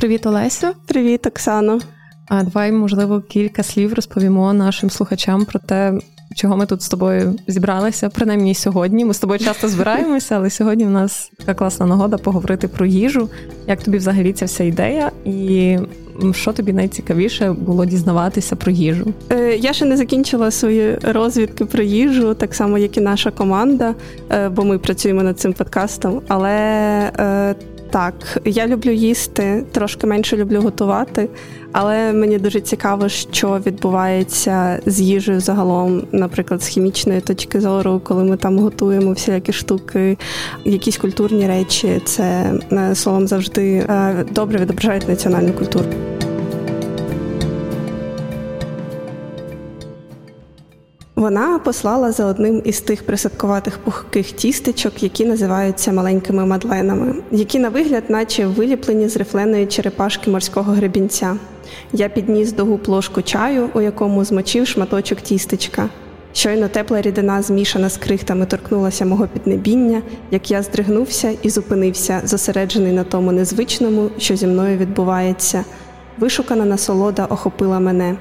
Привіт, Олесю. Привіт, Оксано. А давай, можливо, кілька слів розповімо нашим слухачам про те, чого ми тут з тобою зібралися, принаймні сьогодні. Ми з тобою часто збираємося, але сьогодні в нас така класна нагода поговорити про їжу. Як тобі взагалі ця вся ідея і що тобі найцікавіше було дізнаватися про їжу? Я ще не закінчила свої розвідки про їжу, так само, як і наша команда, бо ми працюємо над цим подкастом, але... Так, я люблю їсти, трошки менше люблю готувати, але мені дуже цікаво, що відбувається з їжею загалом, наприклад, з хімічної точки зору, коли ми там готуємо всілякі штуки, якісь культурні речі. Це, словом, завжди добре відображає національну культуру. Вона послала за одним із тих присадкуватих пухких тістечок, які називаються маленькими мадленами, які на вигляд наче виліплені з рифленої черепашки морського гребінця. Я підніс до губ ложку чаю, у якому змочив шматочок тістечка. Щойно тепла рідина, змішана з крихтами, торкнулася мого піднебіння, як я здригнувся і зупинився, зосереджений на тому незвичному, що зі мною відбувається. Вишукана насолода охопила мене.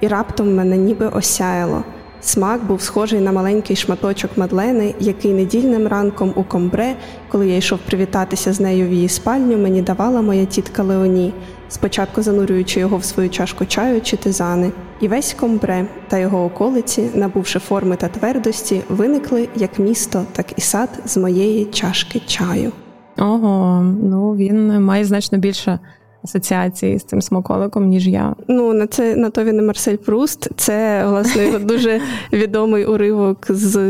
І раптом мене ніби осяяло. Смак був схожий на маленький шматочок мадлени, який недільним ранком у Комбре, коли я йшов привітатися з нею в її спальню, мені давала моя тітка Леоні, спочатку занурюючи його в свою чашку чаю чи тизани. І весь Комбре та його околиці, набувши форми та твердості, виникли як місто, так і сад з моєї чашки чаю. Ого, ну він має значно більше асоціації з цим смаколиком, ніж я. Ну, на то він і Марсель Пруст. Це, власне, дуже відомий уривок з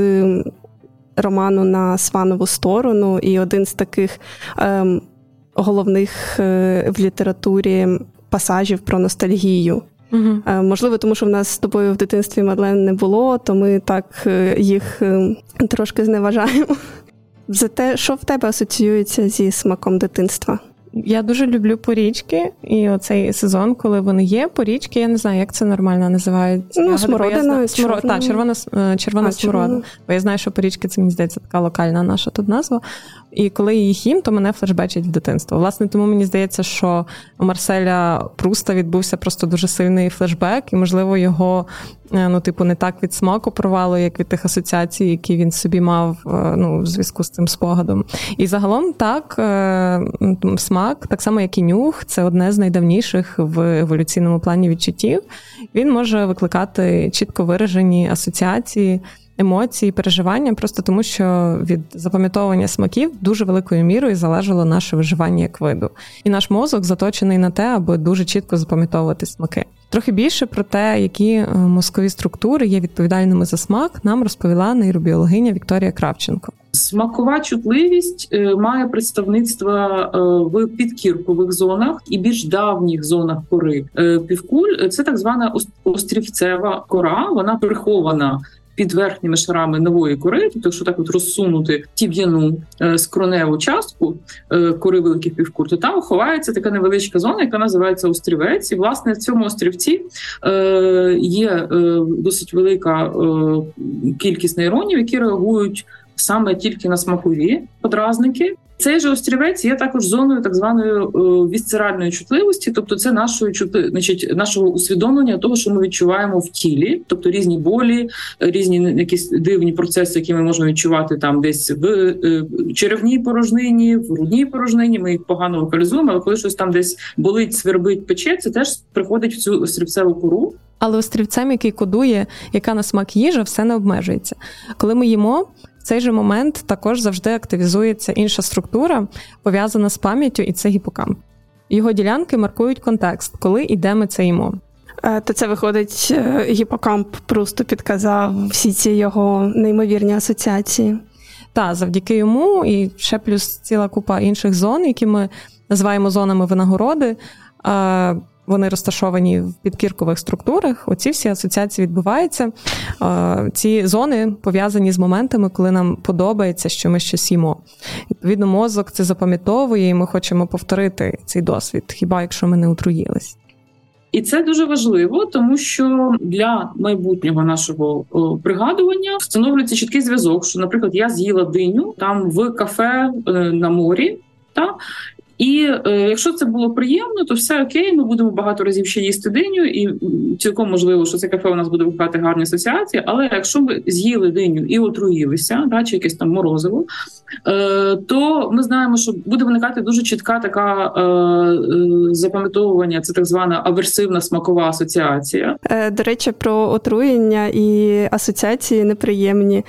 роману «На сванову сторону». І один з таких головних в літературі пасажів про ностальгію. Угу. Можливо, тому що в нас з тобою в дитинстві мадлен не було, то ми так їх трошки зневажаємо. За те, що в тебе асоціюється зі смаком дитинства? Я дуже люблю порічки, і оцей сезон, коли вони є, порічки, я не знаю, як це нормально називають. Ну, смородина. Червона смородина. Бо я знаю, що порічки, це, мені здається, така локальна наша тут назва. І коли я їх їм, то мене флешбечить в дитинство. Власне, тому мені здається, що у Марселя Пруста відбувся просто дуже сильний флешбек, і, можливо, його, ну, типу, не так від смаку порвало, як від тих асоціацій, які він собі мав, ну, в зв'язку з цим спогадом. І загалом так, смак, так само, як і нюх, це одне з найдавніших в еволюційному плані відчуттів. Він може викликати чітко виражені асоціації, емоції, переживання, просто тому, що від запам'ятовування смаків дуже великою мірою залежало наше виживання як виду. І наш мозок заточений на те, аби дуже чітко запам'ятовувати смаки. Трохи більше про те, які мозкові структури є відповідальними за смак, нам розповіла нейробіологиня Вікторія Кравченко. Смакова чутливість має представництво в підкіркових зонах і більш давніх зонах кори. Півкуль – це так звана острівцева кора, вона прихована під верхніми шарами нової кори, тобто якщо так от розсунути тіб'яну скроневу частку кори великих півкуль, то там ховається така невеличка зона, яка називається острівець. І, власне, в цьому острівці є досить велика кількість нейронів, які реагують саме тільки на смакові подразники. Цей же острівець є також зоною так званої вісцеральної чутливості, тобто це нашого усвідомлення того, що ми відчуваємо в тілі, тобто різні болі, різні якісь дивні процеси, які ми можемо відчувати там десь в черевній порожнині, в грудній порожнині, ми їх погано локалізуємо, але коли щось там десь болить, свербить, пече, це теж приходить в цю острівцеву кору. Але острівцем, який кодує, яка на смак їжа, все не обмежується. Коли ми їмо, в цей же момент також завжди активізується інша структура, пов'язана з пам'яттю, і це гіпокамп. Його ділянки маркують контекст, коли і де ми це їмо. То це виходить, гіпокамп просто підказав всі ці його неймовірні асоціації. Та, завдяки йому, і ще плюс ціла купа інших зон, які ми називаємо зонами винагороди, вони розташовані в підкіркових структурах, оці всі асоціації відбуваються. Ці зони пов'язані з моментами, коли нам подобається, що ми щось їмо. Відповідно, мозок це запам'ятовує, і ми хочемо повторити цей досвід, хіба якщо ми не отруїлись. І це дуже важливо, тому що для майбутнього нашого пригадування встановлюється чіткий зв'язок, що, наприклад, я з'їла диню там в кафе на морі, та І якщо це було приємно, то все окей, ми будемо багато разів ще їсти диню, і цілком можливо, що це кафе у нас буде викликати гарні асоціації, але якщо ми з'їли диню і отруїлися, да, чи якесь там морозиво, то ми знаємо, що буде виникати дуже чітка така запам'ятовування, це так звана аверсивна смакова асоціація. До речі, про отруєння і асоціації неприємні.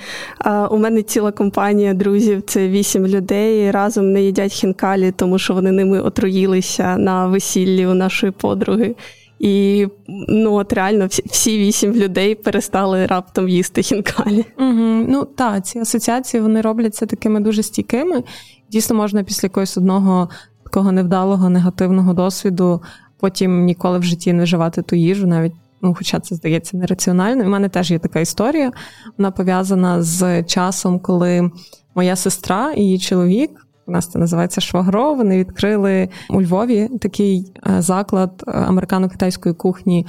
У мене ціла компанія друзів, це 8 людей, разом не їдять хінкалі, тому що вони ними отруїлися на весіллі у нашої подруги. І, ну, от реально всі 8 людей перестали раптом їсти хінкалі. Угу. Ну, так, ці асоціації, вони робляться такими дуже стійкими. Дійсно, можна після якогось одного такого невдалого, негативного досвіду потім ніколи в житті не вживати ту їжу, навіть, ну, хоча це здається нераціонально. У мене теж є така історія, вона пов'язана з часом, коли моя сестра і її чоловік, у нас це називається швагро, вони відкрили у Львові такий заклад американо-китайської кухні,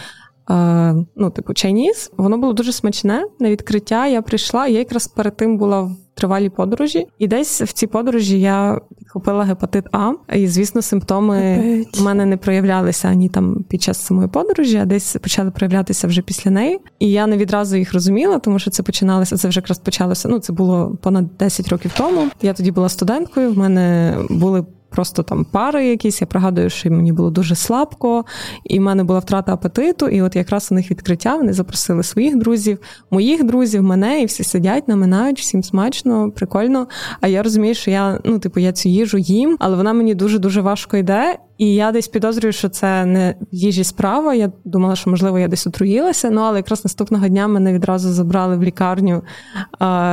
ну, типу, чайніс. Воно було дуже смачне. На відкриття я прийшла, я якраз перед тим була в тривалій подорожі. І десь в цій подорожі я підхопила гепатит А. І, звісно, симптоми в мене не проявлялися ані там під час самої подорожі, а десь почали проявлятися вже після неї. І я не відразу їх розуміла, тому що це починалося, це вже якраз почалося, ну, це було понад 10 років тому. Я тоді була студенткою, в мене були просто там пари якісь, я пригадую, що мені було дуже слабко, і в мене була втрата апетиту, і от якраз у них відкриття, вони запросили своїх друзів, моїх друзів, мене, і всі сидять, наминають, всім смачно, прикольно, а я розумію, що я, ну, типу, я цю їжу їм, але вона мені дуже-дуже важко йде, і я десь підозрюю, що це не в їжі справа, я думала, що, можливо, я десь отруїлася, ну, але якраз наступного дня мене відразу забрали в лікарню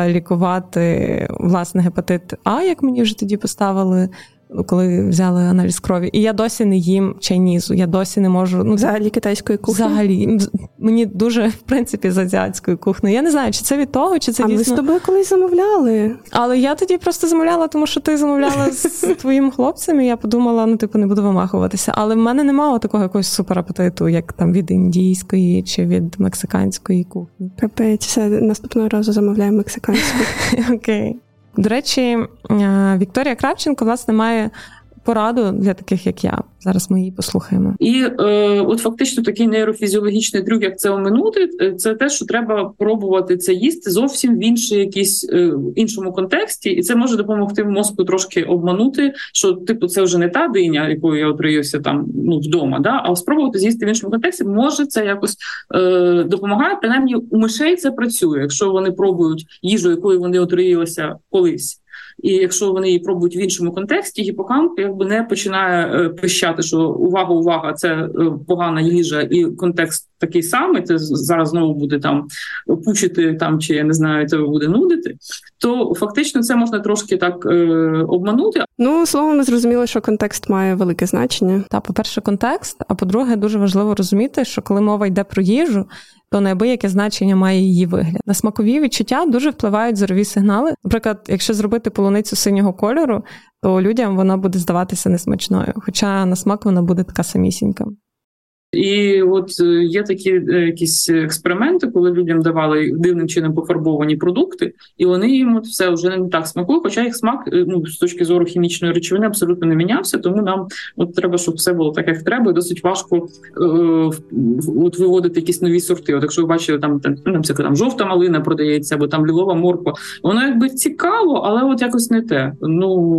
лікувати, власне, гепатит А, як мені вже тоді поставили, коли взяли аналіз крові. І я досі не їм чайнізу, я досі не можу... Ну, взагалі китайської кухні? Взагалі. Мені дуже, в принципі, з азіатської кухні. Я не знаю, чи це від того, чи це дійсно... А ми з тобою колись замовляли. Але я тоді просто замовляла, тому що ти замовляла з твоїм хлопцем, і я подумала, ну, типу, не буду вимахуватися. Але в мене немає такого якогось суперапетиту, як там від індійської чи від мексиканської кухні. Капець, все, наступного разу замовляю мексиканську. Окей. До речі, Вікторія Кравченко, власне, має пораду для таких, як я. Зараз ми її послухаємо. І от фактично такий нейрофізіологічний трюк, як це оминути, це те, що треба пробувати це їсти зовсім в іншій якійсь, іншому контексті. І це може допомогти мозку трошки обманути, що типу це вже не та диня, якою я отруївся там, ну, вдома, да? А спробувати з'їсти в іншому контексті, може це якось допомагає. Принаймні у мишей це працює, якщо вони пробують їжу, якою вони отруїлися колись. І якщо вони її пробують в іншому контексті, гіпокамп якби не починає пищати, що увага, увага, це погана їжа, і контекст такий самий, це зараз знову буде там пучити, там, чи я не знаю, тебе буде нудити, то фактично це можна трошки так обманути. Ну, словом, ми зрозуміли, що контекст має велике значення. Та, по-перше, контекст, а по-друге, дуже важливо розуміти, що коли мова йде про їжу, то неабияке значення має її вигляд. На смакові відчуття дуже впливають зорові сигнали. Наприклад, якщо зробити полуницю синього кольору, то людям вона буде здаватися несмачною, хоча на смак вона буде така самісінька. І от є такі якісь експерименти, коли людям давали дивним чином пофарбовані продукти, і вони їм от все вже не так смакує, хоча їх смак, ну, з точки зору хімічної речовини абсолютно не мінявся, тому нам от треба, щоб все було так, як треба, і досить важко от виводити якісь нові сорти. От якщо ви бачили, там жовта малина продається, або там лілова морква, воно якби цікаво, але от якось не те. Ну,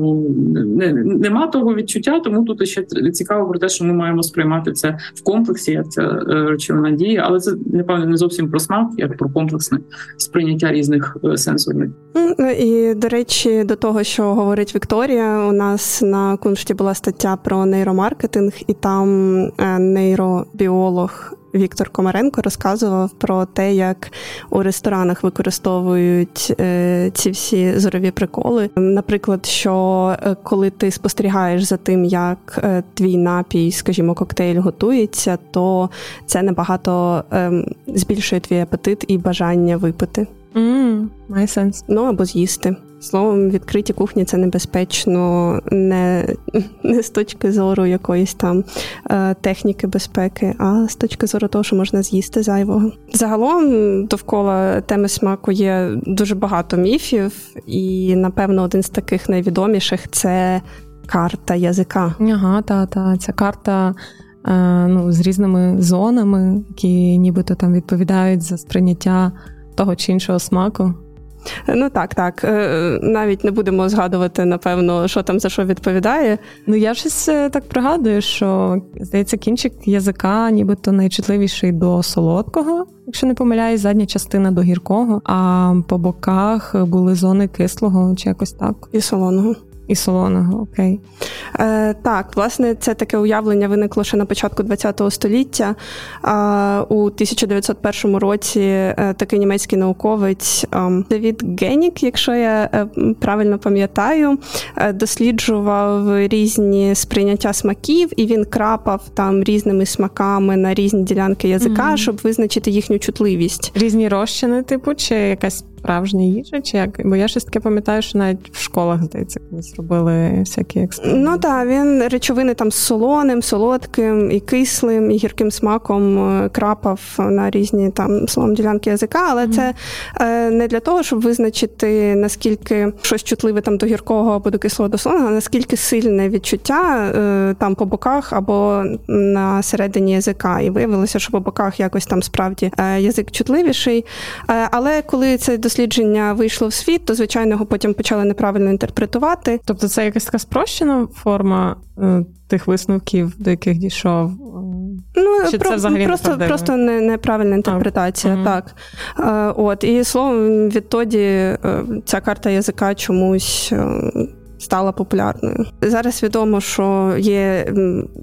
нема того відчуття, тому тут ще цікаво про те, що ми маємо сприймати це в комплексі, як ця речовина діє, але це, напевно, не зовсім про смак, як про комплексне сприйняття різних сенсорних. І, до речі, до того, що говорить Вікторія, у нас на Куншті була стаття про нейромаркетинг, і там нейробіолог Віктор Комаренко розказував про те, як у ресторанах використовують ці всі зорові приколи. Наприклад, що коли ти спостерігаєш за тим, як твій напій, скажімо, коктейль готується, то це набагато збільшує твій апетит і бажання випити. Має сенс. Ну, або з'їсти. Словом, відкриті кухні – це небезпечно не з точки зору якоїсь там техніки безпеки, а з точки зору того, що можна з'їсти зайвого. Загалом довкола теми смаку є дуже багато міфів, і, напевно, один з таких найвідоміших – це Карта язика. Ага, та. Ця карта з різними зонами, які нібито там відповідають за сприйняття того чи іншого смаку. Ну так. Навіть не будемо згадувати, напевно, що там за що відповідає. Ну я щось так пригадую, що, здається, кінчик язика нібито найчутливіший до солодкого, якщо не помиляюсь, задня частина до гіркого, а по боках були зони кислого чи якось так. І солоного, окей. Так, власне, це таке уявлення виникло ще на початку ХХ століття. У 1901 році такий німецький науковець Девід Генік, якщо я правильно пам'ятаю, досліджував різні сприйняття смаків, і він крапав там різними смаками на різні ділянки язика, щоб визначити їхню чутливість. Різні розчини, типу, чи якась справжня їжа, чи як? Бо я щось таке пам'ятаю, що навіть в школах, здається, колись робили всякі експерименти. Ну так, він речовини там з солоним, солодким, і кислим, і гірким смаком крапав на різні там словом ділянки язика, але це не для того, щоб визначити, наскільки щось чутливе там до гіркого або до кислого, до солоного, а наскільки сильне відчуття там по боках або на середині язика. І виявилося, що по боках якось там справді язик чутливіший. Але коли це дослідження вийшло в світ, то, звичайно, його потім почали неправильно інтерпретувати. Тобто це якась така спрощена форма тих висновків, до яких дійшов? Чи це взагалі просто неправильна інтерпретація, так. І, словом, відтоді ця карта язика чомусь стала популярною. Зараз відомо, що є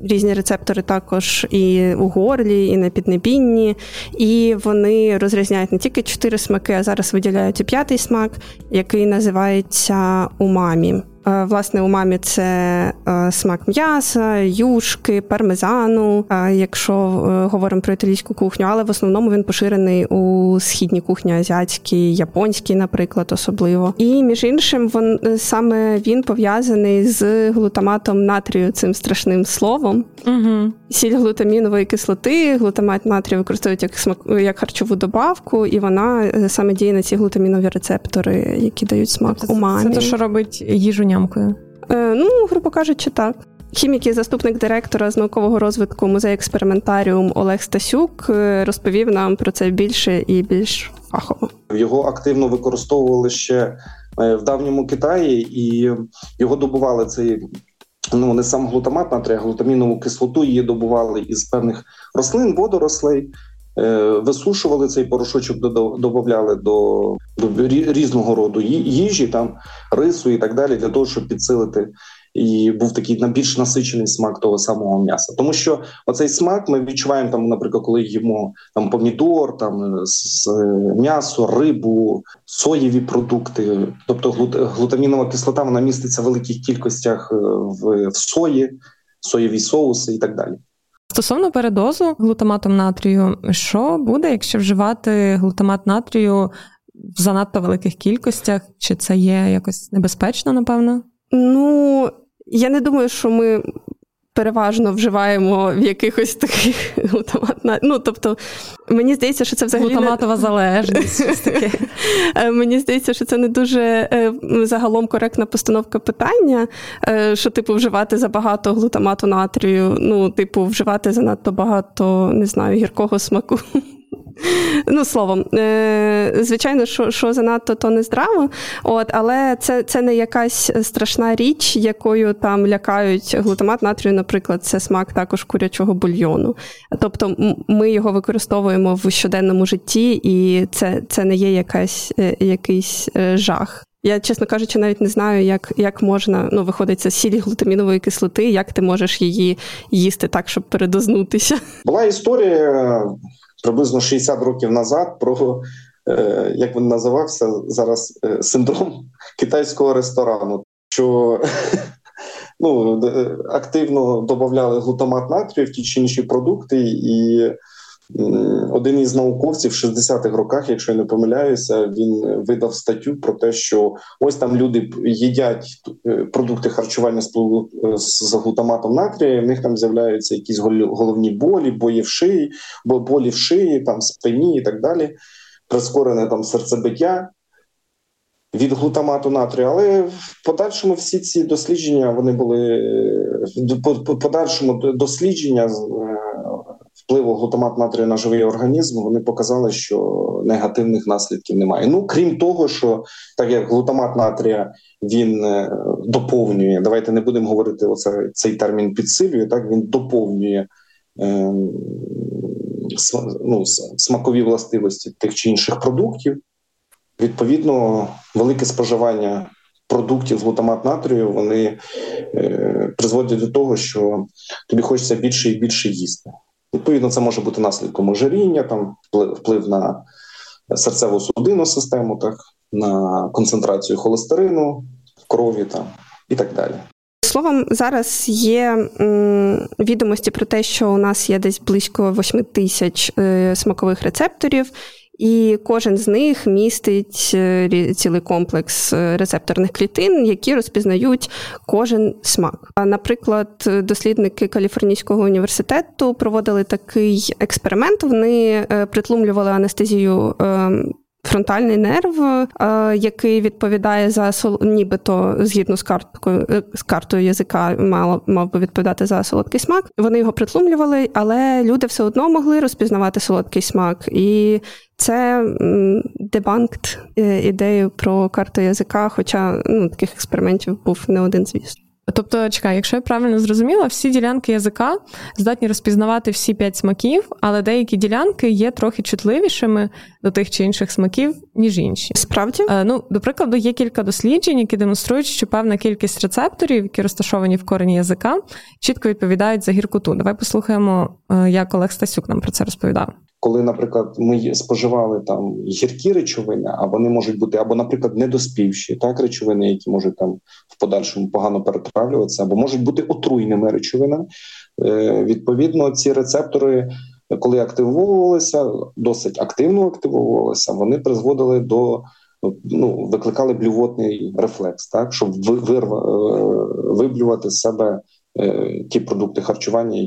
різні рецептори також і у горлі, і на піднебінні, і вони розрізняють не тільки 4 смаки, а зараз виділяють і 5-й смак, який називається умамі. Власне, умамі – це смак м'яса, юшки, пармезану, якщо говоримо про італійську кухню, але в основному він поширений у східній кухні, азіатській, японській, наприклад, особливо. І, між іншим, він пов'язаний з глутаматом натрію, цим страшним словом. Угу. Сіль глутамінової кислоти, глутамат натрію використовують як харчову добавку, і вона саме діє на ці глутамінові рецептори, які дають смак умамі. Це те, що робить їжу нямкою? Грубо кажучи, так. Хімік і заступник директора з наукового розвитку музею «Експериментаріум» Олег Стасюк розповів нам про це більше і більш фахово. Його активно використовували ще в давньому Китаї, і його добували цей, не сам глутамат натрію, а глутамінову кислоту, її добували із певних рослин, водорослей, висушували цей порошочок, додавали до різного роду їжі, там рису і так далі, для того, щоб підсилити, і був такий більш насичений смак того самого м'яса. Тому що оцей смак ми відчуваємо, там, наприклад, коли їмо там помідор, там м'ясо, рибу, соєві продукти. Тобто глутамінова кислота, вона міститься в великих кількостях в сої, соєві соуси і так далі. Стосовно передозу глутаматом натрію, що буде, якщо вживати глутамат натрію в занадто великих кількостях? Чи це є якось небезпечно, напевно? Я не думаю, що ми переважно вживаємо в якихось таких глутамат натрію. Тобто, мені здається, що це взагалі... Глутаматова залежність. Мені здається, що це не дуже загалом коректна постановка питання, що, вживати забагато глутамату натрію, вживати занадто багато, не знаю, гіркого смаку. Словом, звичайно, що занадто, то не здраво, але це не якась страшна річ, якою там лякають глутамат натрію, наприклад, це смак також курячого бульйону. Тобто ми його використовуємо в щоденному житті, і це не є якийсь жах. Я, чесно кажучи, навіть не знаю, як можна, виходить, це сіль глутамінової кислоти, як ти можеш її їсти так, щоб передознутися. Була історія... Приблизно 60 років назад про, як він називався зараз, синдром китайського ресторану, що активно додавали глутамат натрію в ті чи інші продукти, і один із науковців в 60-х роках, якщо я не помиляюся, він видав статтю про те, що ось там люди їдять продукти харчування з глутаматом натрію, в них там з'являються якісь головні болі, болі в шиї, там, спині і так далі, прискорене там серцебиття. від глутамату натрію, але в подальшому всі ці дослідження, вони були, в подальшому дослідження впливу глутамату натрію на живий організм, вони показали, що негативних наслідків немає. Ну, крім того, що так як глутамат натрія, він доповнює, давайте не будемо говорити оце, цей термін підсилює, так, він доповнює смакові властивості тих чи інших продуктів. Відповідно, велике споживання продуктів з глутамат натрію, вони призводять до того, що тобі хочеться більше і більше їсти. Відповідно, це може бути наслідком ожиріння, там вплив на серцево-судинну систему, так, на концентрацію холестерину в крові там, і так далі. Словом, зараз є відомості про те, що у нас є десь близько 8 тисяч смакових рецепторів, і кожен з них містить цілий комплекс рецепторних клітин, які розпізнають кожен смак. Наприклад, дослідники Каліфорнійського університету проводили такий експеримент. Вони притлумлювали анестезію фронтальний нерв, який відповідає за нібито згідно з картою язика мав би відповідати за солодкий смак. Вони його притлумлювали, але люди все одно могли розпізнавати солодкий смак. І це дебанкт ідею про карту язика, хоча таких експериментів був не один, звісно. Тобто, чекай, якщо я правильно зрозуміла, всі ділянки язика здатні розпізнавати всі 5 смаків, але деякі ділянки є трохи чутливішими до тих чи інших смаків, ніж інші. Справді? До прикладу, є кілька досліджень, які демонструють, що певна кількість рецепторів, які розташовані в корені язика, чітко відповідають за гіркоту. Давай послухаємо, як Олег Стасюк нам про це розповідав. Коли, наприклад, ми споживали там гіркі речовини, а вони можуть бути, або, наприклад, недоспівші, так, речовини, які можуть там в подальшому погано перетравлюватися, або можуть бути отруйними речовинами. Відповідно, ці рецептори, коли активувалися, досить активно активувалися, вони призводили до, викликали блювотний рефлекс, так, щоб виблювати з себе ті продукти харчування,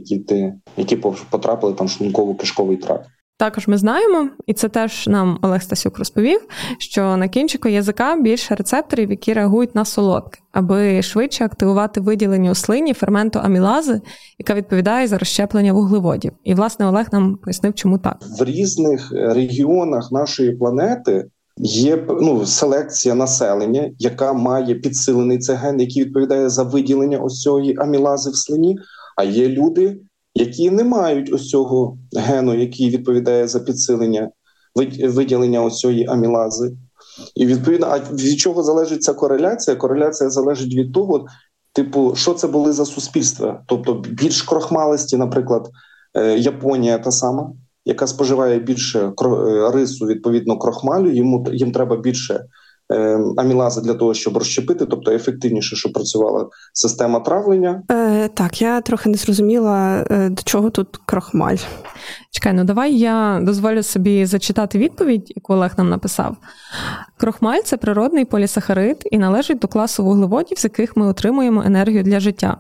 які потрапили там в шлунково-кишковий тракт. Також ми знаємо, і це теж нам Олег Стасюк розповів, що на кінчику язика більше рецепторів, які реагують на солодке, аби швидше активувати виділення у слині ферменту амілази, яка відповідає за розщеплення вуглеводів. І, власне, Олег нам пояснив, чому так. В різних регіонах нашої планети є селекція населення, яка має підсилений цей ген, який відповідає за виділення ось цієї амілази в слині, а є люди, які не мають ось цього гену, який відповідає за підсилення, виділення ось цієї амілази. І відповідно, а від чого залежить ця кореляція? Кореляція залежить від того, що це були за суспільства. Тобто більш крохмалисті, наприклад, Японія та сама, яка споживає більше рису, відповідно, крохмалю, їм треба більше амілази для того, щоб розщепити, тобто ефективніше, щоб працювала система травлення. Так, я трохи не зрозуміла, до чого тут крохмаль. Чекай, давай я дозволю собі зачитати відповідь, яку Олег нам написав. Крохмаль – це природний полісахарид і належить до класу вуглеводів, з яких ми отримуємо енергію для життя.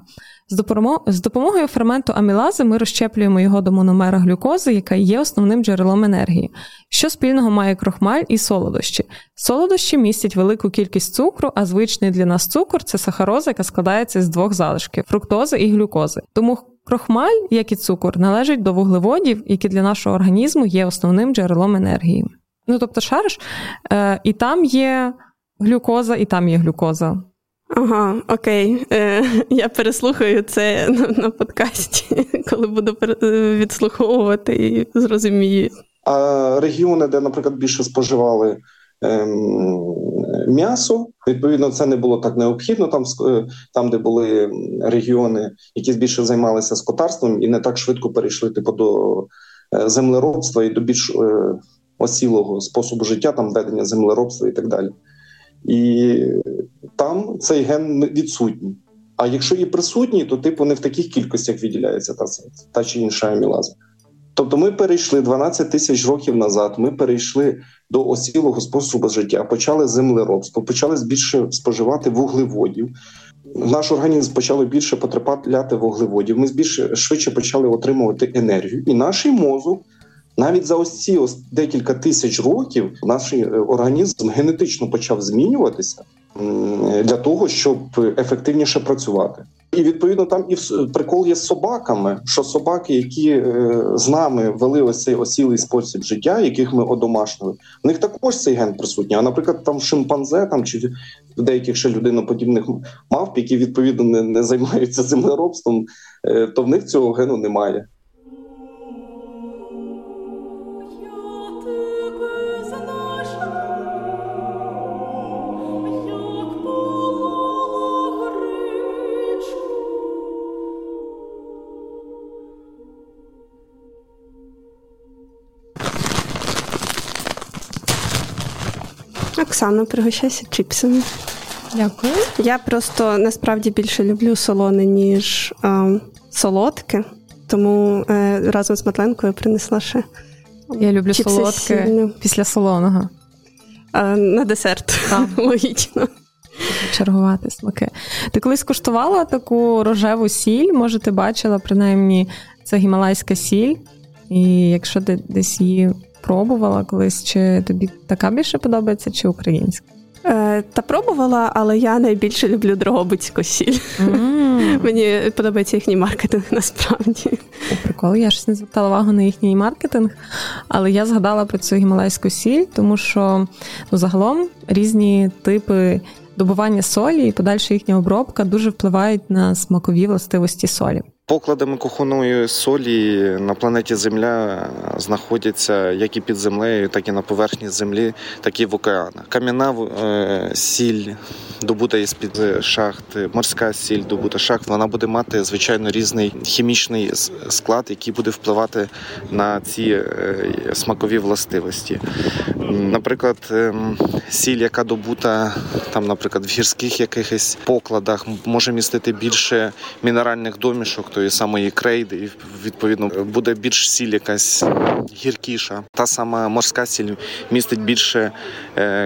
З допомогою ферменту амілази ми розщеплюємо його до мономера глюкози, яка є основним джерелом енергії. Що спільного має крохмаль і солодощі? Солодощі містять велику кількість цукру, а звичний для нас цукор – це сахароза, яка складається з 2 залишків – фруктози і глюкози. Тому крохмаль, як і цукор, належить до вуглеводів, які для нашого організму є основним джерелом енергії. Тобто, шариш, і там є глюкоза, і там є глюкоза. Ага, окей. Я переслухаю це на подкасті, коли буду відслуховувати і зрозумію. А регіони, де, наприклад, більше споживали м'ясо, відповідно, це не було так необхідно. Там, де були регіони, які більше займалися скотарством і не так швидко перейшли до землеробства і до більш осілого способу життя, там ведення землеробства і так далі. І там цей ген відсутній. А якщо і присутній, то не в таких кількостях відділяється та чи інша амілаза. Тобто ми перейшли 12 тисяч років назад, ми перейшли до осілого способу життя, почали землеробство, почали більше споживати вуглеводів. Наш організм почав більше потрапляти вуглеводів, ми швидше почали отримувати енергію. І наш мозок Навіть за ось ці декілька тисяч років наш організм генетично почав змінюватися для того, щоб ефективніше працювати. І, відповідно, там і прикол є з собаками, що собаки, які з нами вели ось цей осілий спосіб життя, яких ми одомашнили, в них також цей ген присутній. А, наприклад, там в шимпанзе там, чи в деяких ще людиноподібних мавп, які, відповідно, не займаються землеробством, то в них цього гену немає. Оксана, пригощайся чіпсами. Дякую. Я просто насправді більше люблю солоне, ніж солодке, тому разом з Матленкою принесла ще. Я люблю чіпси солодке сильно. Після солоного. На десерт, логічно. Чергувати смаки. Ти колись куштувала таку рожеву сіль? Може, ти бачила, принаймні, це гімалайська сіль. І якщо ти десь її пробувала колись, чи тобі така більше подобається, чи українська? Та пробувала, але я найбільше люблю дрогобицьку сіль. Мені подобається їхній маркетинг, насправді. Прикол, я щось не звертала увагу на їхній маркетинг, але я згадала про цю гімалайську сіль, тому що загалом різні типи добування солі і подальша їхня обробка дуже впливають на смакові властивості солі. Покладами кухонної солі на планеті Земля знаходяться як і під землею, так і на поверхні землі, так і в океанах. Кам'яна сіль добута із-під шахт, морська сіль добута шахт, вона буде мати, звичайно, різний хімічний склад, який буде впливати на ці смакові властивості. Наприклад, сіль, яка добута там, наприклад, в гірських якихось покладах, може містити більше мінеральних домішок, тої самої крейди, і, відповідно, буде більш сіль якась гіркіша. Та сама морська сіль містить більше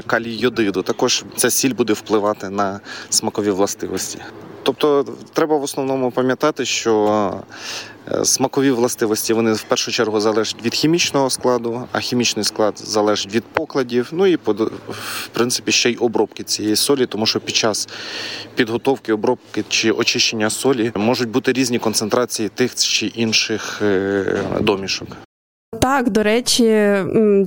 калій-йодиду. Також ця сіль буде впливати на смакові властивості. Тобто, треба в основному пам'ятати, що смакові властивості, вони в першу чергу залежать від хімічного складу, а хімічний склад залежить від покладів, ну і, в принципі, ще й обробки цієї солі, тому що під час підготовки, обробки чи очищення солі можуть бути різні концентрації тих чи інших домішок. Так, до речі,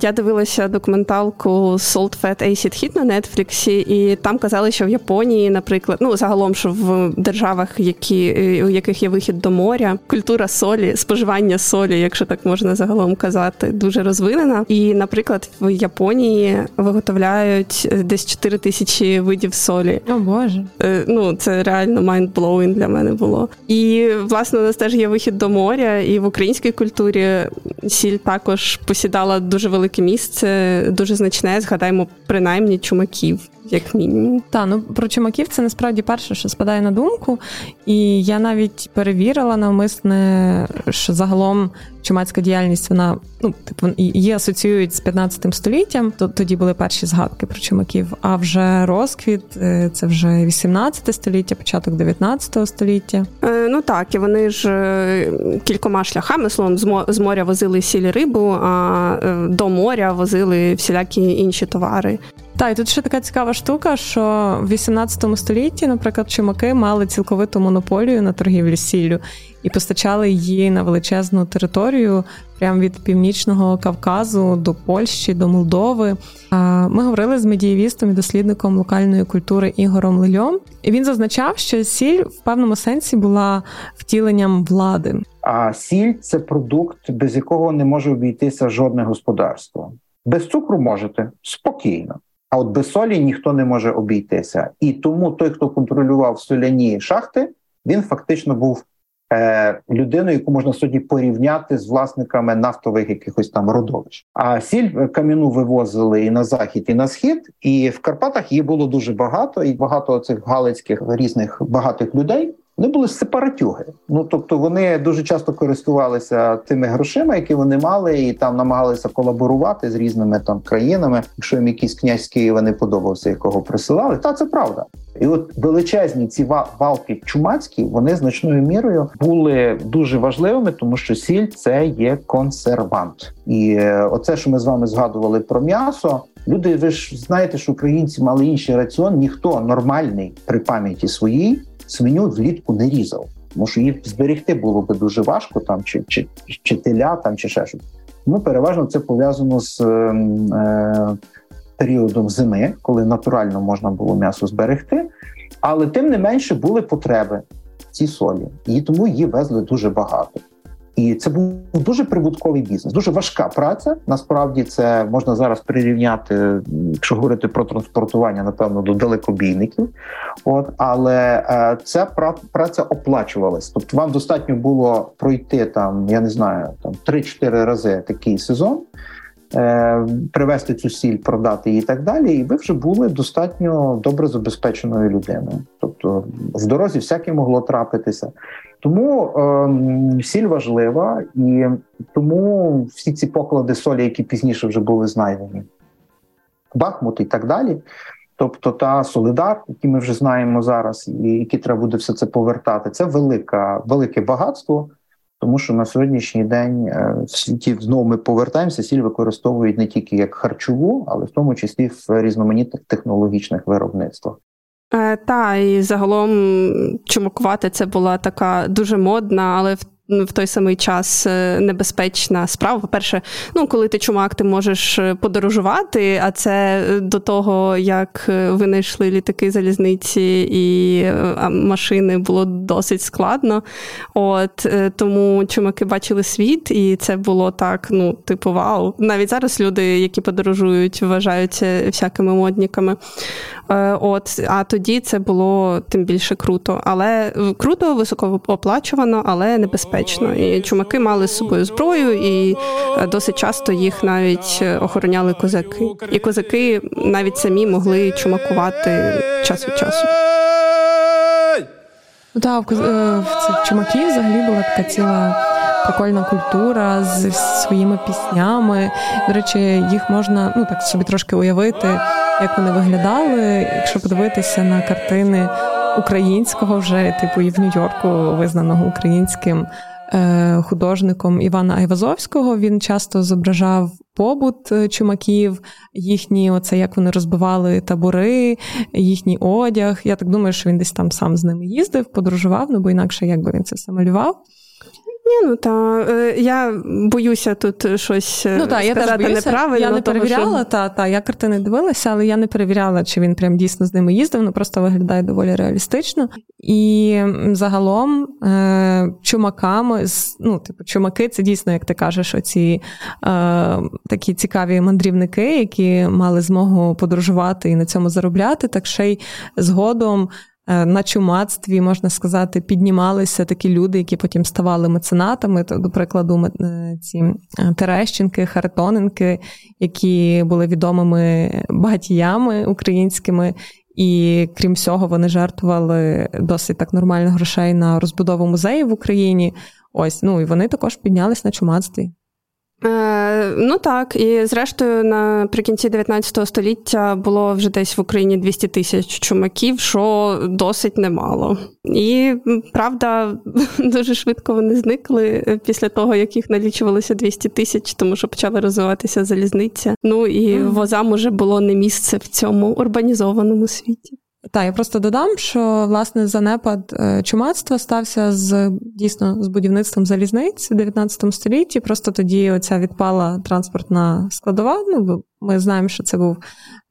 я дивилася документалку Salt Fat Acid Heat на Нетфліксі, і там казали, що в Японії, наприклад, ну, загалом, що в державах, у яких є вихід до моря, культура солі, споживання солі, якщо так можна загалом казати, дуже розвинена. І, наприклад, в Японії виготовляють десь 4 тисячі видів солі. О, Боже. Ну, це реально mind-blowing для мене було. І, власне, у нас теж є вихід до моря, і в українській культурі сіль також посідала дуже велике місце, дуже значне, згадаємо, принаймні, чумаків, як мінімум. Та, ну, про чумаків це насправді перше, що спадає на думку, і я навіть перевірила навмисне, що загалом чумацька діяльність, вона, ну, типу, її асоціюють з 15 століттям, тоді були перші згадки про чумаків, а вже розквіт, це вже 18 століття, початок 19 століття. Ну так, і вони ж кількома шляхами, словом, з моря возили сіль, рибу, а до моря возили всілякі інші товари. Так, і тут ще така цікава штука, що в 18 столітті, наприклад, чумаки мали цілковиту монополію на торгівлю сіллю і постачали її на величезну територію, прямо від Північного Кавказу до Польщі, до Молдови. Ми говорили з медієвістом і дослідником локальної культури Ігором Лильом, і він зазначав, що сіль в певному сенсі була втіленням влади. А сіль – це продукт, без якого не може обійтися жодне господарство. Без цукру можете, спокійно. А от без солі ніхто не може обійтися. І тому той, хто контролював соляні шахти, він фактично був людиною, яку можна сьогодні порівняти з власниками нафтових якихось там родовищ. А сіль кам'яну вивозили і на захід, і на схід, і в Карпатах її було дуже багато, і багато цих галицьких різних багатих людей Вони були сепаратюги. Ну, тобто вони дуже часто користувалися тими грошима, які вони мали, і там намагалися колаборувати з різними там країнами. Якщо їм якийсь князь з Києва не подобався, якого присилали, та це правда. І от величезні ці валки чумацькі, вони значною мірою були дуже важливими, тому що сіль – це є консервант. І оце, що ми з вами згадували про м'ясо, люди, ви ж знаєте, що українці мали інший раціон, ніхто нормальний при пам'яті своїй свиню влітку не різав. Тому що її зберегти було би дуже важко, там, чи теля, там, чи ще щось. Тому переважно це пов'язано з періодом зими, коли натурально можна було м'ясо зберегти. Але тим не менше були потреби ці солі. І тому її везли дуже багато. І це був дуже прибутковий бізнес, дуже важка праця. Насправді це можна зараз прирівняти, якщо говорити про транспортування, напевно, до далекобійників. От, але ця праця оплачувалась. Тобто вам достатньо було пройти там, я не знаю, там 3-4 рази такий сезон, привезти цю сіль, продати її і так далі, і ви вже були достатньо добре забезпеченою людиною. Тобто в дорозі всяке могло трапитися. Тому сіль важлива, і тому всі ці поклади солі, які пізніше вже були знайдені, Бахмут і так далі, тобто та Солидар, які ми вже знаємо зараз, і які треба буде все це повертати, це велике багатство. Тому що на сьогоднішній день в світі, знову ми повертаємося, сіль використовують не тільки як харчову, але в тому числі в різноманітних технологічних виробництвах. Та, і загалом чумакувати це була така дуже модна, але в той самий час небезпечна справа. По-перше, ну, коли ти чумак, ти можеш подорожувати, а це до того, як винайшли літаки, залізниці і машини, було досить складно. От, тому чумаки бачили світ, і це було так, ну, типу, вау. Навіть зараз люди, які подорожують, вважаються всякими модниками. От, а тоді це було тим більше круто. Але круто, високооплачувано, але небезпечно. І чумаки мали з собою зброю, і досить часто їх навіть охороняли козаки. І козаки навіть самі могли чумакувати час від часу. Ну так, в цих чумаків взагалі була така ціла прикольна культура з своїми піснями. До речі, їх можна, ну так собі трошки уявити, як вони виглядали, якщо подивитися на картини українського вже, типу, і в Нью-Йорку визнаного українським художником Івана Айвазовського. Він часто зображав побут чумаків, їхні, оце, як вони розбивали табори, їхній одяг. Я так думаю, що він десь там сам з ними їздив, подорожував, ну, бо інакше якби він це все малював. Ні, ну та я боюся тут щось сказати неправильно. Я не перевіряла, що... я картини дивилася, але я не перевіряла, чи він прям дійсно з ними їздив, ну просто виглядає доволі реалістично. І загалом чумаками, ну, типу, чумаки, це дійсно, як ти кажеш, оці такі цікаві мандрівники, які мали змогу подорожувати і на цьому заробляти, так ще й згодом на чумацтві, можна сказати, піднімалися такі люди, які потім ставали меценатами. То, до прикладу, ці Терещенки, Харитоненки, які були відомими багатіями українськими. І, крім всього, вони жертвували досить так нормально грошей на розбудову музеїв в Україні. Ось, ну, і вони також піднялись на чумацтві. Ну так, і зрештою наприкінці 19 століття було вже десь в Україні 200 тисяч чумаків, що досить немало. І, правда, дуже швидко вони зникли після того, як їх налічувалося 200 тисяч, тому що почала розвиватися залізниця. Ну і возам уже було не місце в цьому урбанізованому світі. Так, я просто додам, що, власне, занепад чумацтва стався дійсно з будівництвом залізниць в 19 столітті. Просто тоді оця відпала транспортна складова. Ну, ми знаємо, що це був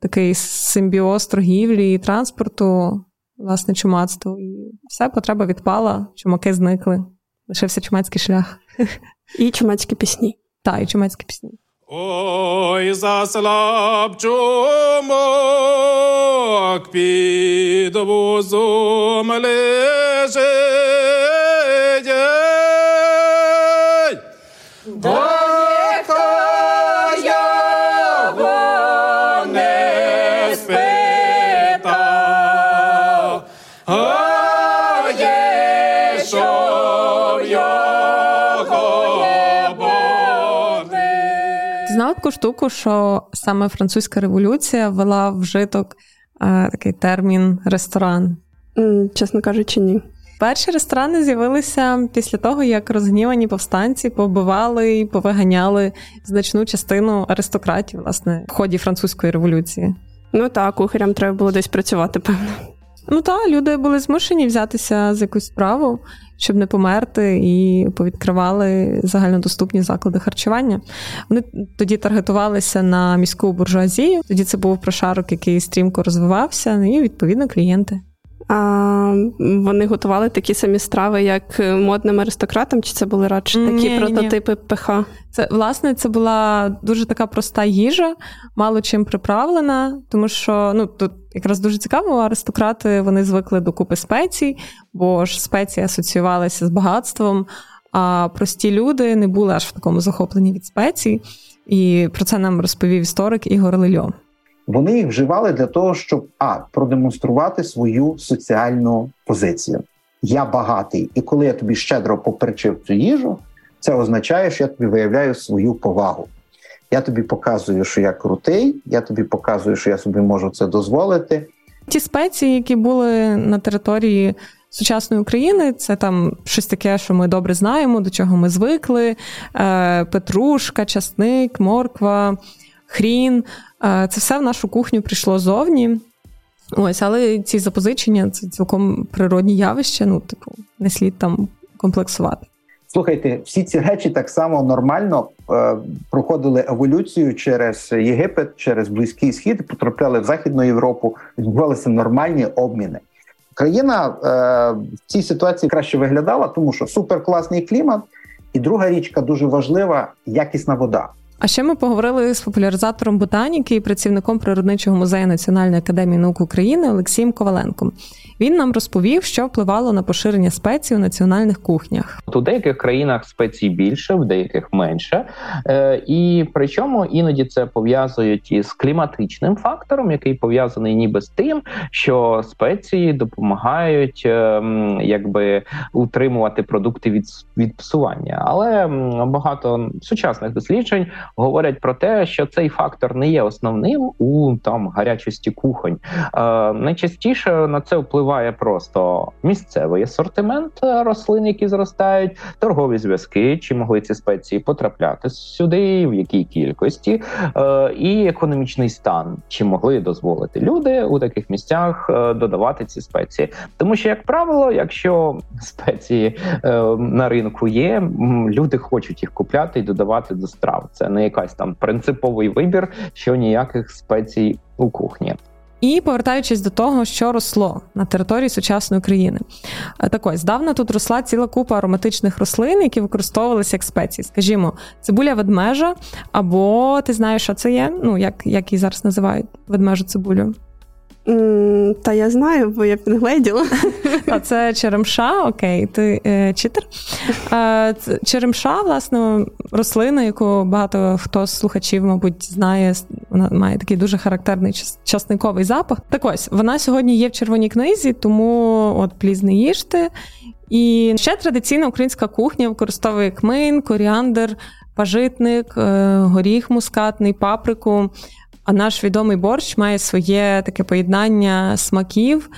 такий симбіоз торгівлі і транспорту, власне, чумацтву. І все, потреба відпала, чумаки зникли. Лишився чумацький шлях. І чумацькі пісні. Так, і чумацькі пісні. Ой, заслаб чумок, під вузом лежить, да ніхто його не спитав, Знала таку штуку, що саме Французька революція ввела в житок такий термін «ресторан». Чесно кажучи, ні. Перші ресторани з'явилися після того, як розгнівані повстанці побивали і повиганяли значну частину аристократів, власне, в ході Французької революції. Ну так, кухарям треба було десь працювати, певно. Ну так, люди були змушені взятися за якусь справу, щоб не померти, і повідкривали загальнодоступні заклади харчування. Вони тоді таргетувалися на міську буржуазію, тоді це був прошарок, який стрімко розвивався, і, відповідно, клієнти. А вони готували такі самі страви, як модним аристократам? Чи це були радше такі прототипи ПХ? Це, власне, це була дуже така проста їжа, мало чим приправлена, тому що, ну, тут якраз дуже цікаво, аристократи, вони звикли до купи спецій, бо ж спеції асоціювалися з багатством, а прості люди не були аж в такому захопленні від спецій. І про це нам розповів історик Ігор Лильо. Вони їх вживали для того, щоб продемонструвати свою соціальну позицію. Я багатий, і коли я тобі щедро поперчив цю їжу, це означає, що я тобі виявляю свою повагу. Я тобі показую, що я крутий, я тобі показую, що я собі можу це дозволити. Ті спеції, які були на території сучасної України, це там щось таке, що ми добре знаємо, до чого ми звикли. Петрушка, часник, морква, хрін. Це все в нашу кухню прийшло зовні. Ось, але ці запозичення – це цілком природні явища, не слід там комплексувати. Слухайте, всі ці речі так само нормально проходили еволюцію через Єгипет, через Близький Схід, потрапляли в Західну Європу, відбувалися нормальні обміни. Країна в цій ситуації краще виглядала, тому що суперкласний клімат, і друга річка дуже важлива – якісна вода. А ще ми поговорили з популяризатором ботаніки і працівником Природничого музею Національної академії наук України Олексієм Коваленком. Він нам розповів, що впливало на поширення спецій у національних кухнях. У деяких країнах спецій більше, в деяких менше. І причому іноді це пов'язують із кліматичним фактором, який пов'язаний ніби з тим, що спеції допомагають утримувати продукти від псування. Але багато сучасних досліджень говорять про те, що цей фактор не є основним у гарячості кухонь. Найчастіше на це впливає просто місцевий асортимент рослин, які зростають, торгові зв'язки, чи могли ці спеції потрапляти сюди, в якій кількості, і економічний стан, чи могли дозволити люди у таких місцях додавати ці спеції. Тому що, як правило, якщо спеції на ринку є, люди хочуть їх купляти і додавати до страв. Це не якась принциповий вибір, що ніяких спецій у кухні. І повертаючись до того, що росло на території сучасної країни. Так ось, здавна тут росла ціла купа ароматичних рослин, які використовувалися як спеції. Скажімо, цибуля ведмежа, або ти знаєш, що це є? Як її зараз називають, ведмежу цибулю? Та я знаю, бо я підгледіла. А це черемша, окей, ти читер. Черемша, власне, рослина, яку багато хто з слухачів, мабуть, знає, вона має такий дуже характерний часниковий запах. Так ось, вона сьогодні є в червоній книзі, тому от пліз не їжте. І ще традиційна українська кухня використовує кмин, коріандр, пажитник, горіх мускатний, паприку. А наш відомий борщ має своє таке поєднання смаків,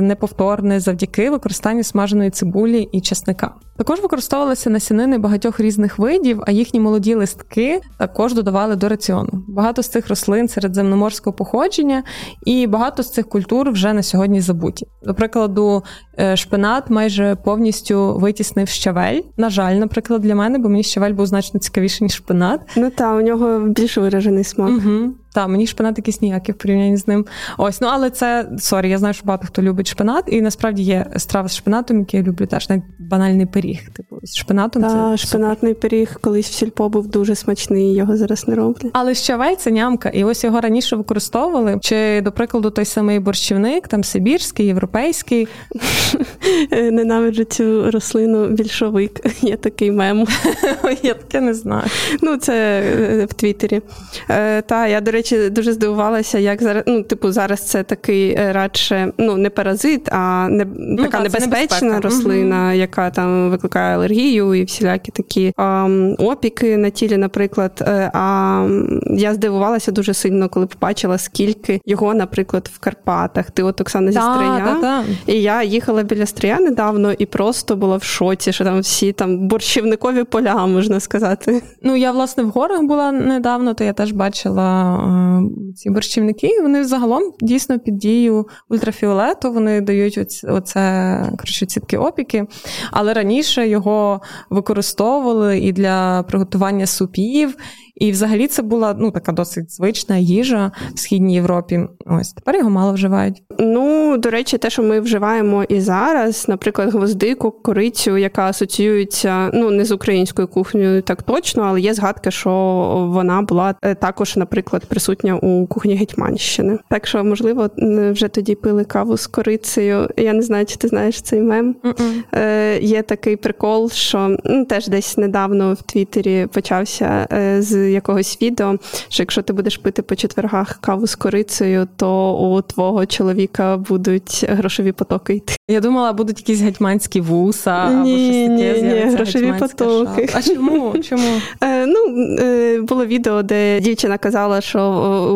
неповторне завдяки використанню смаженої цибулі і чесника. Також використовувалися насінини багатьох різних видів, а їхні молоді листки також додавали до раціону. Багато з цих рослин середземноморського походження, і багато з цих культур вже на сьогодні забуті. До прикладу, шпинат майже повністю витіснив щавель. На жаль, наприклад, для мене, бо мені щавель був значно цікавіший, ніж шпинат. У нього більш виражений смак. Угу. Так, мені шпинат якийсь ніякий в порівнянні з ним. Ось, але це, я знаю, що багато хто любить шпинат, і насправді є страви з шпинатом, які я люблю теж, навіть банальний пиріг, з шпинатом. Так, шпинатний пиріг колись в сільпо був дуже смачний, його зараз не роблять. Але щавель – це нямка, і ось його раніше використовували, чи, до прикладу, той самий борщівник, сибірський, європейський. Ненавиджу цю рослину більшовик, є такий мем. Я таке не знаю. Це в Твіттері. Та, я, до речі, дуже здивувалася, як зараз, зараз це такий радше, не паразит, а така небезпечна рослина, яка там викликає алергію і всілякі такі опіки на тілі, наприклад. А я здивувалася дуже сильно, коли побачила, скільки його, наприклад, в Карпатах. Ти от, Оксана, зі Стрия. І я їхала біля Стрия недавно і просто була в шоці, що там всі там борщівникові поля, можна сказати. Я, власне, в горах була недавно, то я теж бачила ці борщівники. Вони загалом дійсно під дією ультрафіолету, вони дають ці такі опіки. Але раніше його використовували і для приготування супів, і взагалі це була така досить звична їжа в Східній Європі. Ось, тепер його мало вживають. До речі, те, що ми вживаємо і зараз, наприклад, гвоздику, корицю, яка асоціюється, не з українською кухнею так точно, але є згадка, що вона була також, наприклад, присутня у кухні Гетьманщини. Так що, можливо, вже тоді пили каву з корицею. Я не знаю, чи ти знаєш цей мем. Є такий прикол, що теж десь недавно в Твіттері почався з якогось відео, що якщо ти будеш пити по четвергах каву з корицею, то у твого чоловіка будуть грошові потоки йти. Я думала, будуть якісь гетьманські вуса. Ні, грошові потоки. Шапка. А чому? Було відео, де дівчина казала, що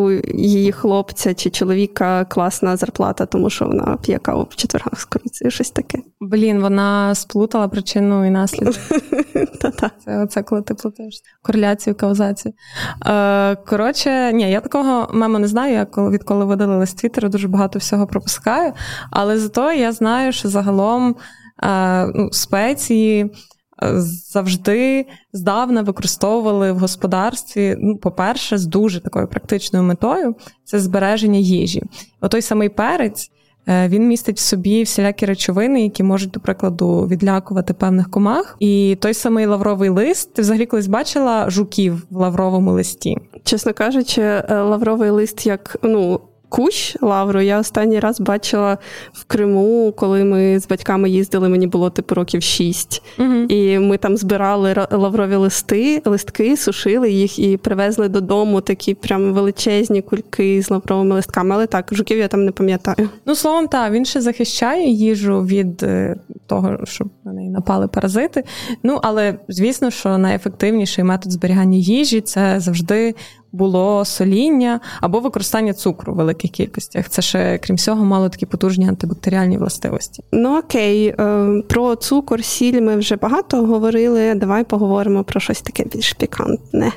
у її хлопця чи чоловіка класна зарплата, тому що вона п'є каву по четвергах з корицею, щось таке. Блін, вона сплутала причину і наслідок. Та-та. Це оце, коли ти плутаєш кореляцію, каузацію. Коротше, я такого мему не знаю. Я відколи видалила з Твіттера, дуже багато всього пропускаю. Але зато я знаю, що загалом спеції завжди здавна використовували в господарстві, по-перше, з дуже такою практичною метою – це збереження їжі. Отой самий перець, він містить в собі всілякі речовини, які можуть, до прикладу, відлякувати певних комах. І той самий лавровий лист. Ти взагалі колись бачила жуків в лавровому листі? Чесно кажучи, лавровий лист як, кущ лавру я останній раз бачила в Криму, коли ми з батьками їздили, мені було років 6. І ми там збирали лаврові листки, сушили їх і привезли додому такі прям величезні кульки з лавровими листками. Але так, жуків я там не пам'ятаю. Словом, так, він ще захищає їжу від того, щоб на неї напали паразити. Але, звісно, що найефективніший метод зберігання їжі – це завжди було соління або використання цукру в великих кількостях. Це ще, крім всього, мало такі потужні антибактеріальні властивості. Про цукор, сіль ми вже багато говорили. Давай поговоримо про щось таке більш пікантне.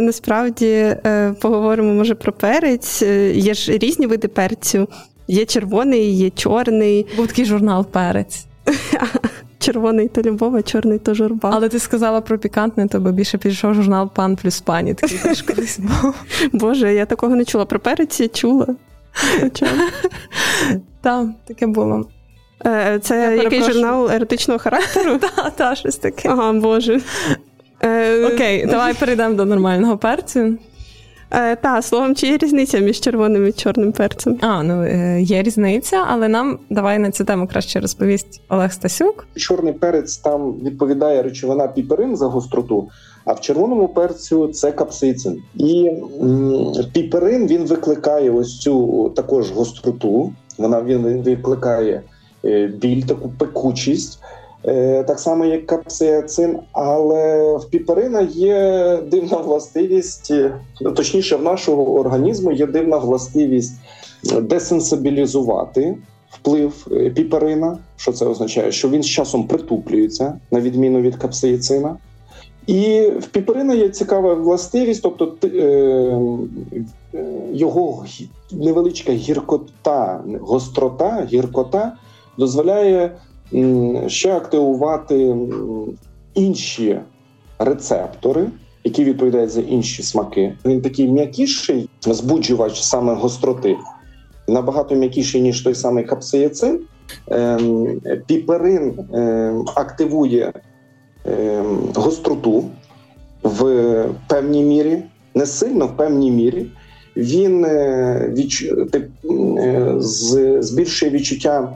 Насправді, поговоримо, може, про перець. Є ж різні види перцю. Є червоний, є чорний. Був такий журнал «Перець». Червоний то любов, а чорний то журба. Але ти сказала про пікантне, тобі більше підійшов журнал «Пан плюс пані». Такий теж колись був. Боже, я такого не чула. Про перець я чула. Так, таке було. Це який журнал еротичного характеру? Так, щось таке. Ага, боже. Окей, давай перейдемо до нормального перцю. Словом, чи є різниця між червоним і чорним перцем? Є різниця, але нам, давай на цю тему краще розповість Олег Стасюк. Чорний перець, там відповідає речовина піперин за гостроту, а в червоному перцю це капсицин. І піперин, він викликає ось цю також гостроту, він викликає біль, таку пекучість, так само як капсицин, але в піперина є дивна властивість, точніше в нашого організму є дивна властивість десенсибілізувати вплив піперина, що це означає, що він з часом притуплюється, на відміну від капсицина. І в піперина є цікава властивість, тобто його невеличка гіркота дозволяє ще активувати інші рецептори, які відповідають за інші смаки. Він такий м'якіший збуджувач саме гостроти, набагато м'якіший, ніж той самий капсаїцин. Піперин активує гостроту в певній мірі, не сильно, в певній мірі. Він збільшує відчуття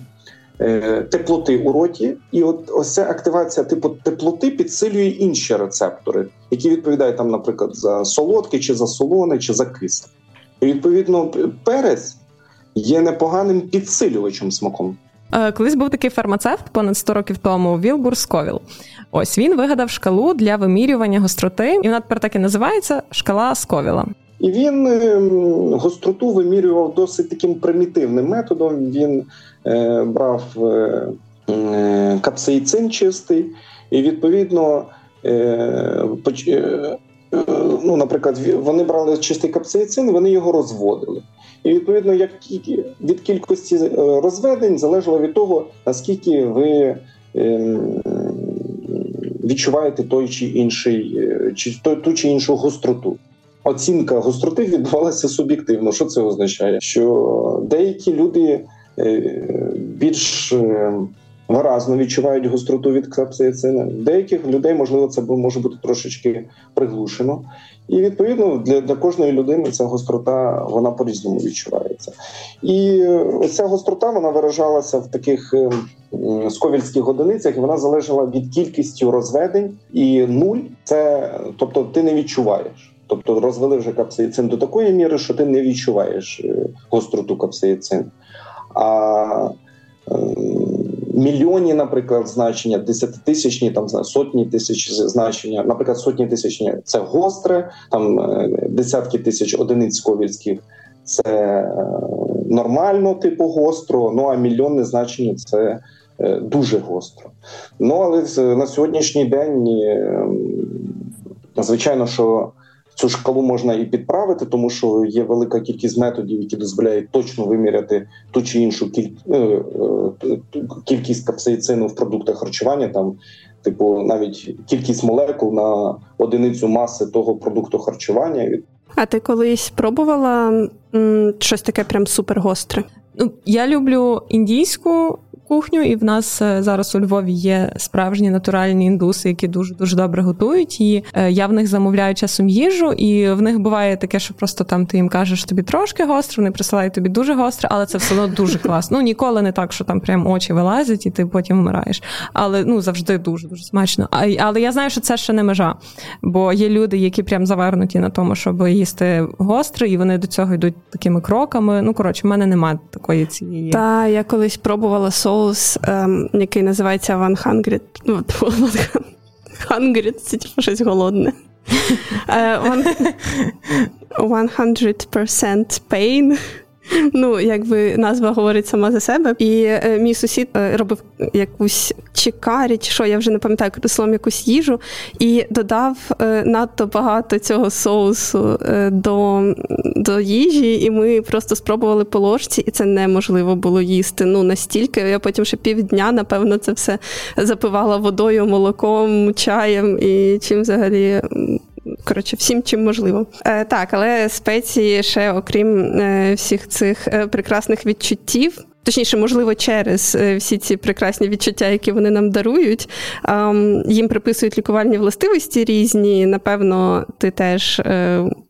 теплоти у роті, і ось ця активація теплоти підсилює інші рецептори, які відповідають, наприклад, за солодке, чи за солоне, чи за кисле. І, відповідно, перець є непоганим підсилювачем смаку. Колись був такий фармацевт, понад 100 років тому, Вілбур Сковіл. Ось, він вигадав шкалу для вимірювання гостроти, і вона тепер так і називається – шкала Сковіла. І він гостроту вимірював досить таким примітивним методом. Він брав капсаїцин чистий, і, відповідно, ну, наприклад, вони брали чистий капсаїцин, вони його розводили. І, відповідно, як від кількості розведень залежало від того, наскільки ви відчуваєте той чи інший, чи ту чи іншу гостроту. Оцінка гостроти відбувалася суб'єктивно. Що це означає? Що деякі люди більш виразно відчувають гостроту від капсаїцина. Деяких людей, можливо, це може бути трошечки приглушено. І, відповідно, для кожної людини ця гострота, вона по-різному відчувається. І ця гострота, вона виражалася в таких сковільських одиницях, і вона залежала від кількості розведень. І 0 – це, тобто, ти не відчуваєш. Тобто розвели вже капсаїцин до такої міри, що ти не відчуваєш гостроту капсаїцину. А мільйонні, наприклад, значення, десятитисячні, там, сотні тисяч значення, наприклад, сотні тисячні – це гостре, там, десятки тисяч одиниць сковільських – це нормально, типу гостро, ну а мільйонне значення – це дуже гостро. Ну, але на сьогоднішній день, звичайно, що цю шкалу можна і підправити, тому що є велика кількість методів, які дозволяють точно виміряти ту чи іншу кількість капсаїцину в продуктах харчування, там, типу, навіть кількість молекул на одиницю маси того продукту харчування. А ти колись пробувала щось таке прям супергостре? Ну, я люблю індійську кухню, і в нас зараз у Львові є справжні натуральні індуси, які дуже-дуже добре готують, і я в них замовляю часом їжу, і в них буває таке, що просто там ти їм кажеш, тобі трошки гостро, вони присилають тобі дуже гостро, але це все одно дуже класно. Ну, ніколи не так, що там прям очі вилазять, і ти потім вмираєш. Але, ну, завжди дуже-дуже смачно. Але я знаю, що це ще не межа, бо є люди, які прям завернуті на тому, щоб їсти гостро, і вони до цього йдуть такими кроками. Ну, коротше, в мене немає такої цієї. Та, я колись пробувала соус, який називається One Hungry. Hungry – це типу щось голодне. 100% pain. Ну, якби назва говорить сама за себе. І мій сусід робив якусь чікарі, чи що, я вже не пам'ятаю, крислом якусь їжу, і додав надто багато цього соусу до їжі, і ми просто спробували по ложці, і це неможливо було їсти. Ну, настільки, я потім ще півдня, напевно, це все запивала водою, молоком, чаєм, і чим взагалі... Коротше, всім, чим можливо. Так, але спеції ще, окрім всіх цих прекрасних відчуттів, точніше, можливо, через всі ці прекрасні відчуття, які вони нам дарують, їм приписують лікувальні властивості різні. Напевно, ти теж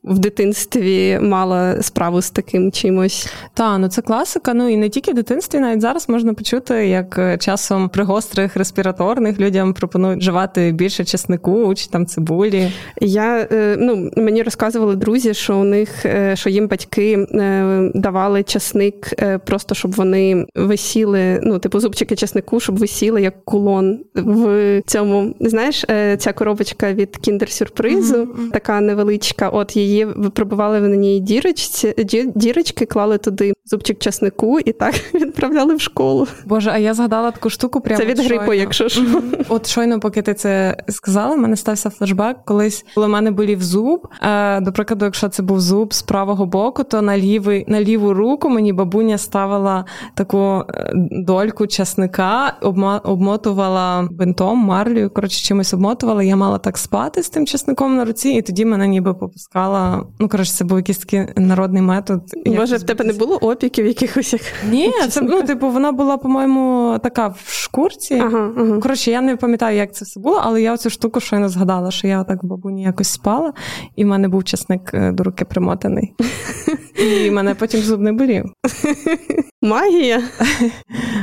в дитинстві мала справу з таким чимось. Та, ну це класика. Ну і не тільки в дитинстві, навіть зараз можна почути, як часом при гострих респіраторних людям пропонують вживати більше чеснику чи там цибулі. Я, ну, мені розказували друзі, що у них, що їм батьки давали чесник просто, щоб вони висіли, ну, типу, зубчики чеснику, щоб висіли як кулон в цьому, знаєш, ця коробочка від кіндер-сюрпризу, така невеличка, от її пробивали в ній дірочки, клали туди зубчик чеснику і так відправляли в школу. Боже, а я згадала таку штуку прямо. Це від грипу, якщо що. От щойно, поки ти це сказала, в мене стався флешбек, колись, коли в мене болів зуб, до прикладу, якщо це був зуб з правого боку, то на ліву руку мені бабуня ставила таку дольку часника, обмотувала бинтом, марлею, коротше, чимось обмотувала. Я мала так спати з тим часником на руці, і тоді мене ніби попускала... Ну, коротше, це був якийсь такий народний метод. Боже, в тебе не було опіків якихось? Ні, це, ну, типу, вона була, по-моєму, така в шкурці. Ага. Коротше, я не пам'ятаю, як це все було, але я оцю штуку щойно згадала, що я так в бабуні якось спала, і в мене був часник до руки примотаний. І мене потім зуб не болів. Магія?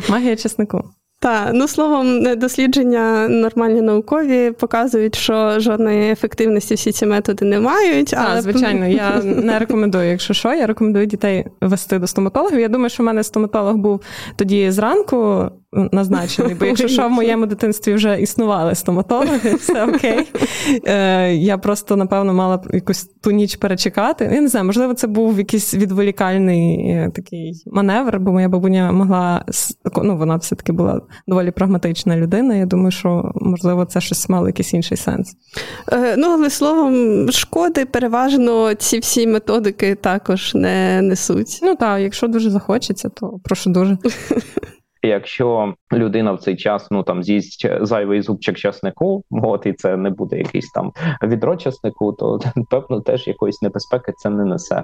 Магія чеснику. Так, ну, словом, дослідження нормальні наукові показують, що жодної ефективності всі ці методи не мають. Але... звичайно, я не рекомендую, якщо що, я рекомендую дітей вести до стоматологів. Я думаю, що в мене стоматолог був тоді зранку назначений, бо якщо що, в моєму дитинстві вже існували стоматологи, все окей. Я просто, напевно, мала якусь ту ніч перечекати. Я не знаю, можливо, це був якийсь відволікальний такий маневр, бо моя бабуня могла, ну, вона все-таки була доволі прагматична людина. Я думаю, що, можливо, це щось мало якийсь інший сенс. Ну, але, словом, шкоди переважно ці всі методики також не несуть. Ну, так, якщо дуже захочеться, то прошу дуже. Якщо людина в цей час, ну, там, з'їсть зайвий зубчик часнику, от, і це не буде якийсь там відро часнику, то, певно, теж якоїсь небезпеки це не несе.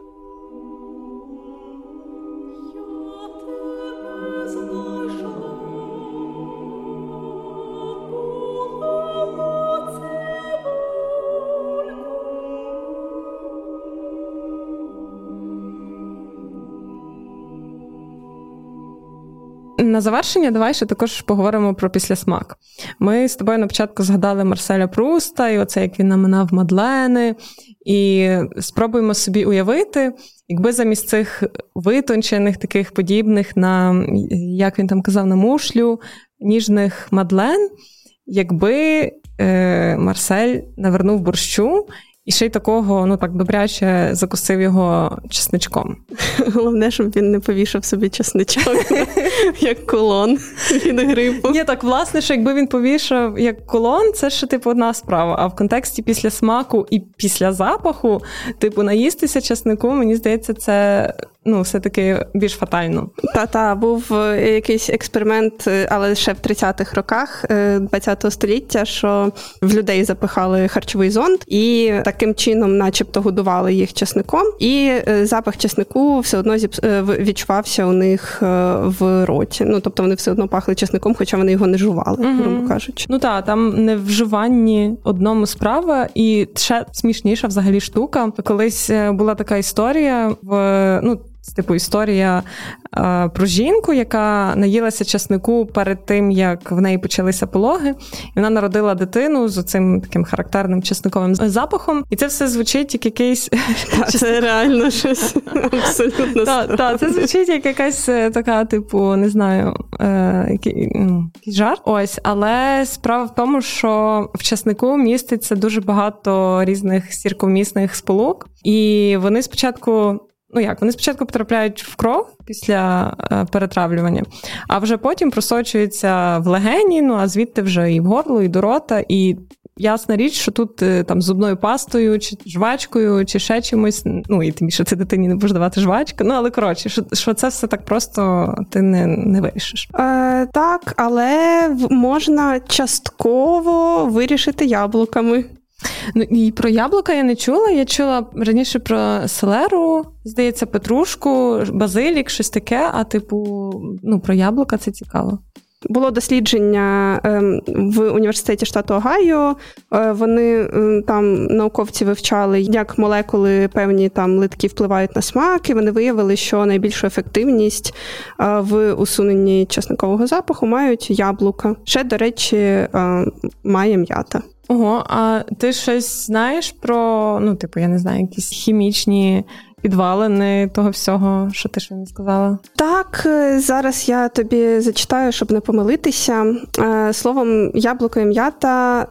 На завершення давай ще також поговоримо про післясмак. Ми з тобою на початку згадали Марселя Пруста, і оце, як він наминав Мадлени, і спробуємо собі уявити, якби замість цих витончених, таких подібних на, як він там казав, на мушлю, ніжних Мадлен, якби Марсель навернув борщу, і ще й такого, ну так, добряче закусив його чесничком. Головне, щоб він не повішав собі чесничок, як кулон від грипу. Ні, так, власне, що якби він повішав як кулон, це ще, типу, одна справа. А в контексті після смаку і після запаху, типу, наїстися чеснику, мені здається, це... ну, все-таки більш фатально. Та-та, був якийсь експеримент, але ще в 30-х роках 20-го століття, що в людей запихали харчовий зонд і таким чином начебто годували їх чесником, і запах чеснику все одно відчувався у них в роті. Ну, тобто вони все одно пахли чесником, хоча вони його не жували, грубо кажучи. Ну так, там не вживанні одному справа, і ще смішніша взагалі штука. Колись була така історія в, ну, типу, історія про жінку, яка наїлася часнику перед тим, як в неї почалися пологи. І вона народила дитину з оцим таким характерним часниковим запахом. І це все звучить як якийсь... Це реально щось абсолютно страшне. Так, це звучить як якась така, типу, не знаю, якийсь жарт. Ось, але справа в тому, що в часнику міститься дуже багато різних сірковмісних сполук. І вони спочатку... ну як, вони спочатку потрапляють в кров після перетравлювання, а вже потім просочуються в легені, ну а звідти вже і в горло, і до рота, і ясна річ, що тут там з зубною пастою, чи жвачкою, чи ще чимось, ну і тим більше ти дитині не будеш давати жвачку, ну але коротше, що це все так просто ти не вирішиш. Так, але можна частково вирішити яблуками. Ну, і про яблука я не чула. Я чула раніше про селеру, здається, петрушку, базилік, щось таке, а типу, ну, про яблука це цікаво. Було дослідження в університеті штату Огайо. Вони там, науковці, вивчали, як молекули певні там литки впливають на смак, і вони виявили, що найбільшу ефективність в усуненні чесникового запаху мають яблука. Ще, до речі, має м'ята. Ого, а ти щось знаєш про, ну, типу, я не знаю, якісь хімічні підвалини того всього, що ти ще не сказала? Так, зараз я тобі зачитаю, щоб не помилитися. Словом, яблуко і м'ята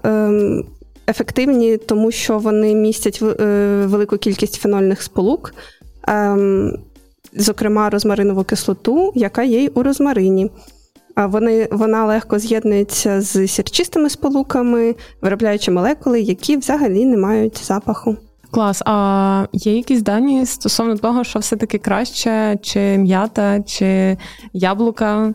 ефективні, тому що вони містять велику кількість фенольних сполук, зокрема, розмаринову кислоту, яка є й у розмарині. Вона легко з'єднується з сірчистими сполуками, виробляючи молекули, які взагалі не мають запаху. Клас. А є якісь дані стосовно того, що все-таки краще, чи м'ята, чи яблука?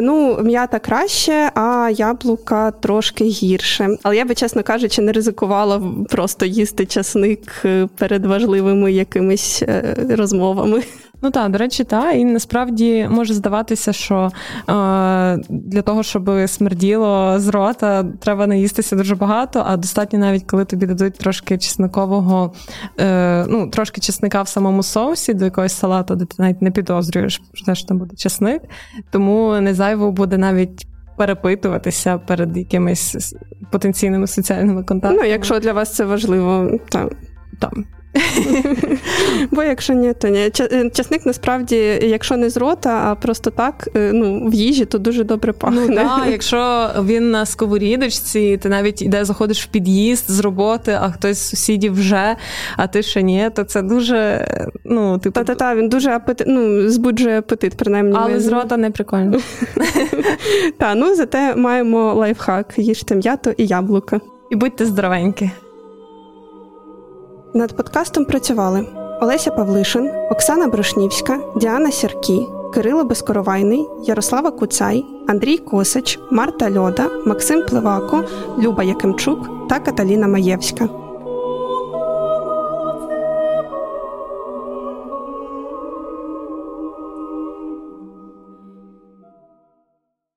Ну, м'ята краще, а яблука трошки гірше. Але я би, чесно кажучи, не ризикувала просто їсти часник перед важливими якимись розмовами. Ну так, до речі, та. І насправді може здаватися, що для того, щоб смерділо з рота, треба наїстися дуже багато, а достатньо навіть, коли тобі дадуть трошки чесникового, ну, трошки чесника в самому соусі до якогось салату, де ти навіть не підозрюєш, що там буде чесник. Тому не зайво буде навіть перепитуватися перед якимись потенційними соціальними контактами. Ну, якщо для вас це важливо, там. Бо якщо ні, то ні. Часник, насправді, якщо не з рота, а просто так, ну, в їжі, то дуже добре пахне. Ну, так, якщо він на сковорідочці, ти навіть заходиш в під'їзд з роботи, а хтось з сусідів вже, а ти ще ні, то це дуже, ну, типу... Та-та-та, він дуже збуджує апетит, принаймні. Але з рота не прикольно. Та, ну, зате маємо лайфхак. Їжте м'ято і яблука. І будьте здоровенькі. Над подкастом працювали Олеся Павлишин, Оксана Брушнівська, Діана Сіркі, Кирило Безкоровайний, Ярослава Куцай, Андрій Косич, Марта Льода, Максим Пливако, Люба Якимчук та Каталіна Маєвська.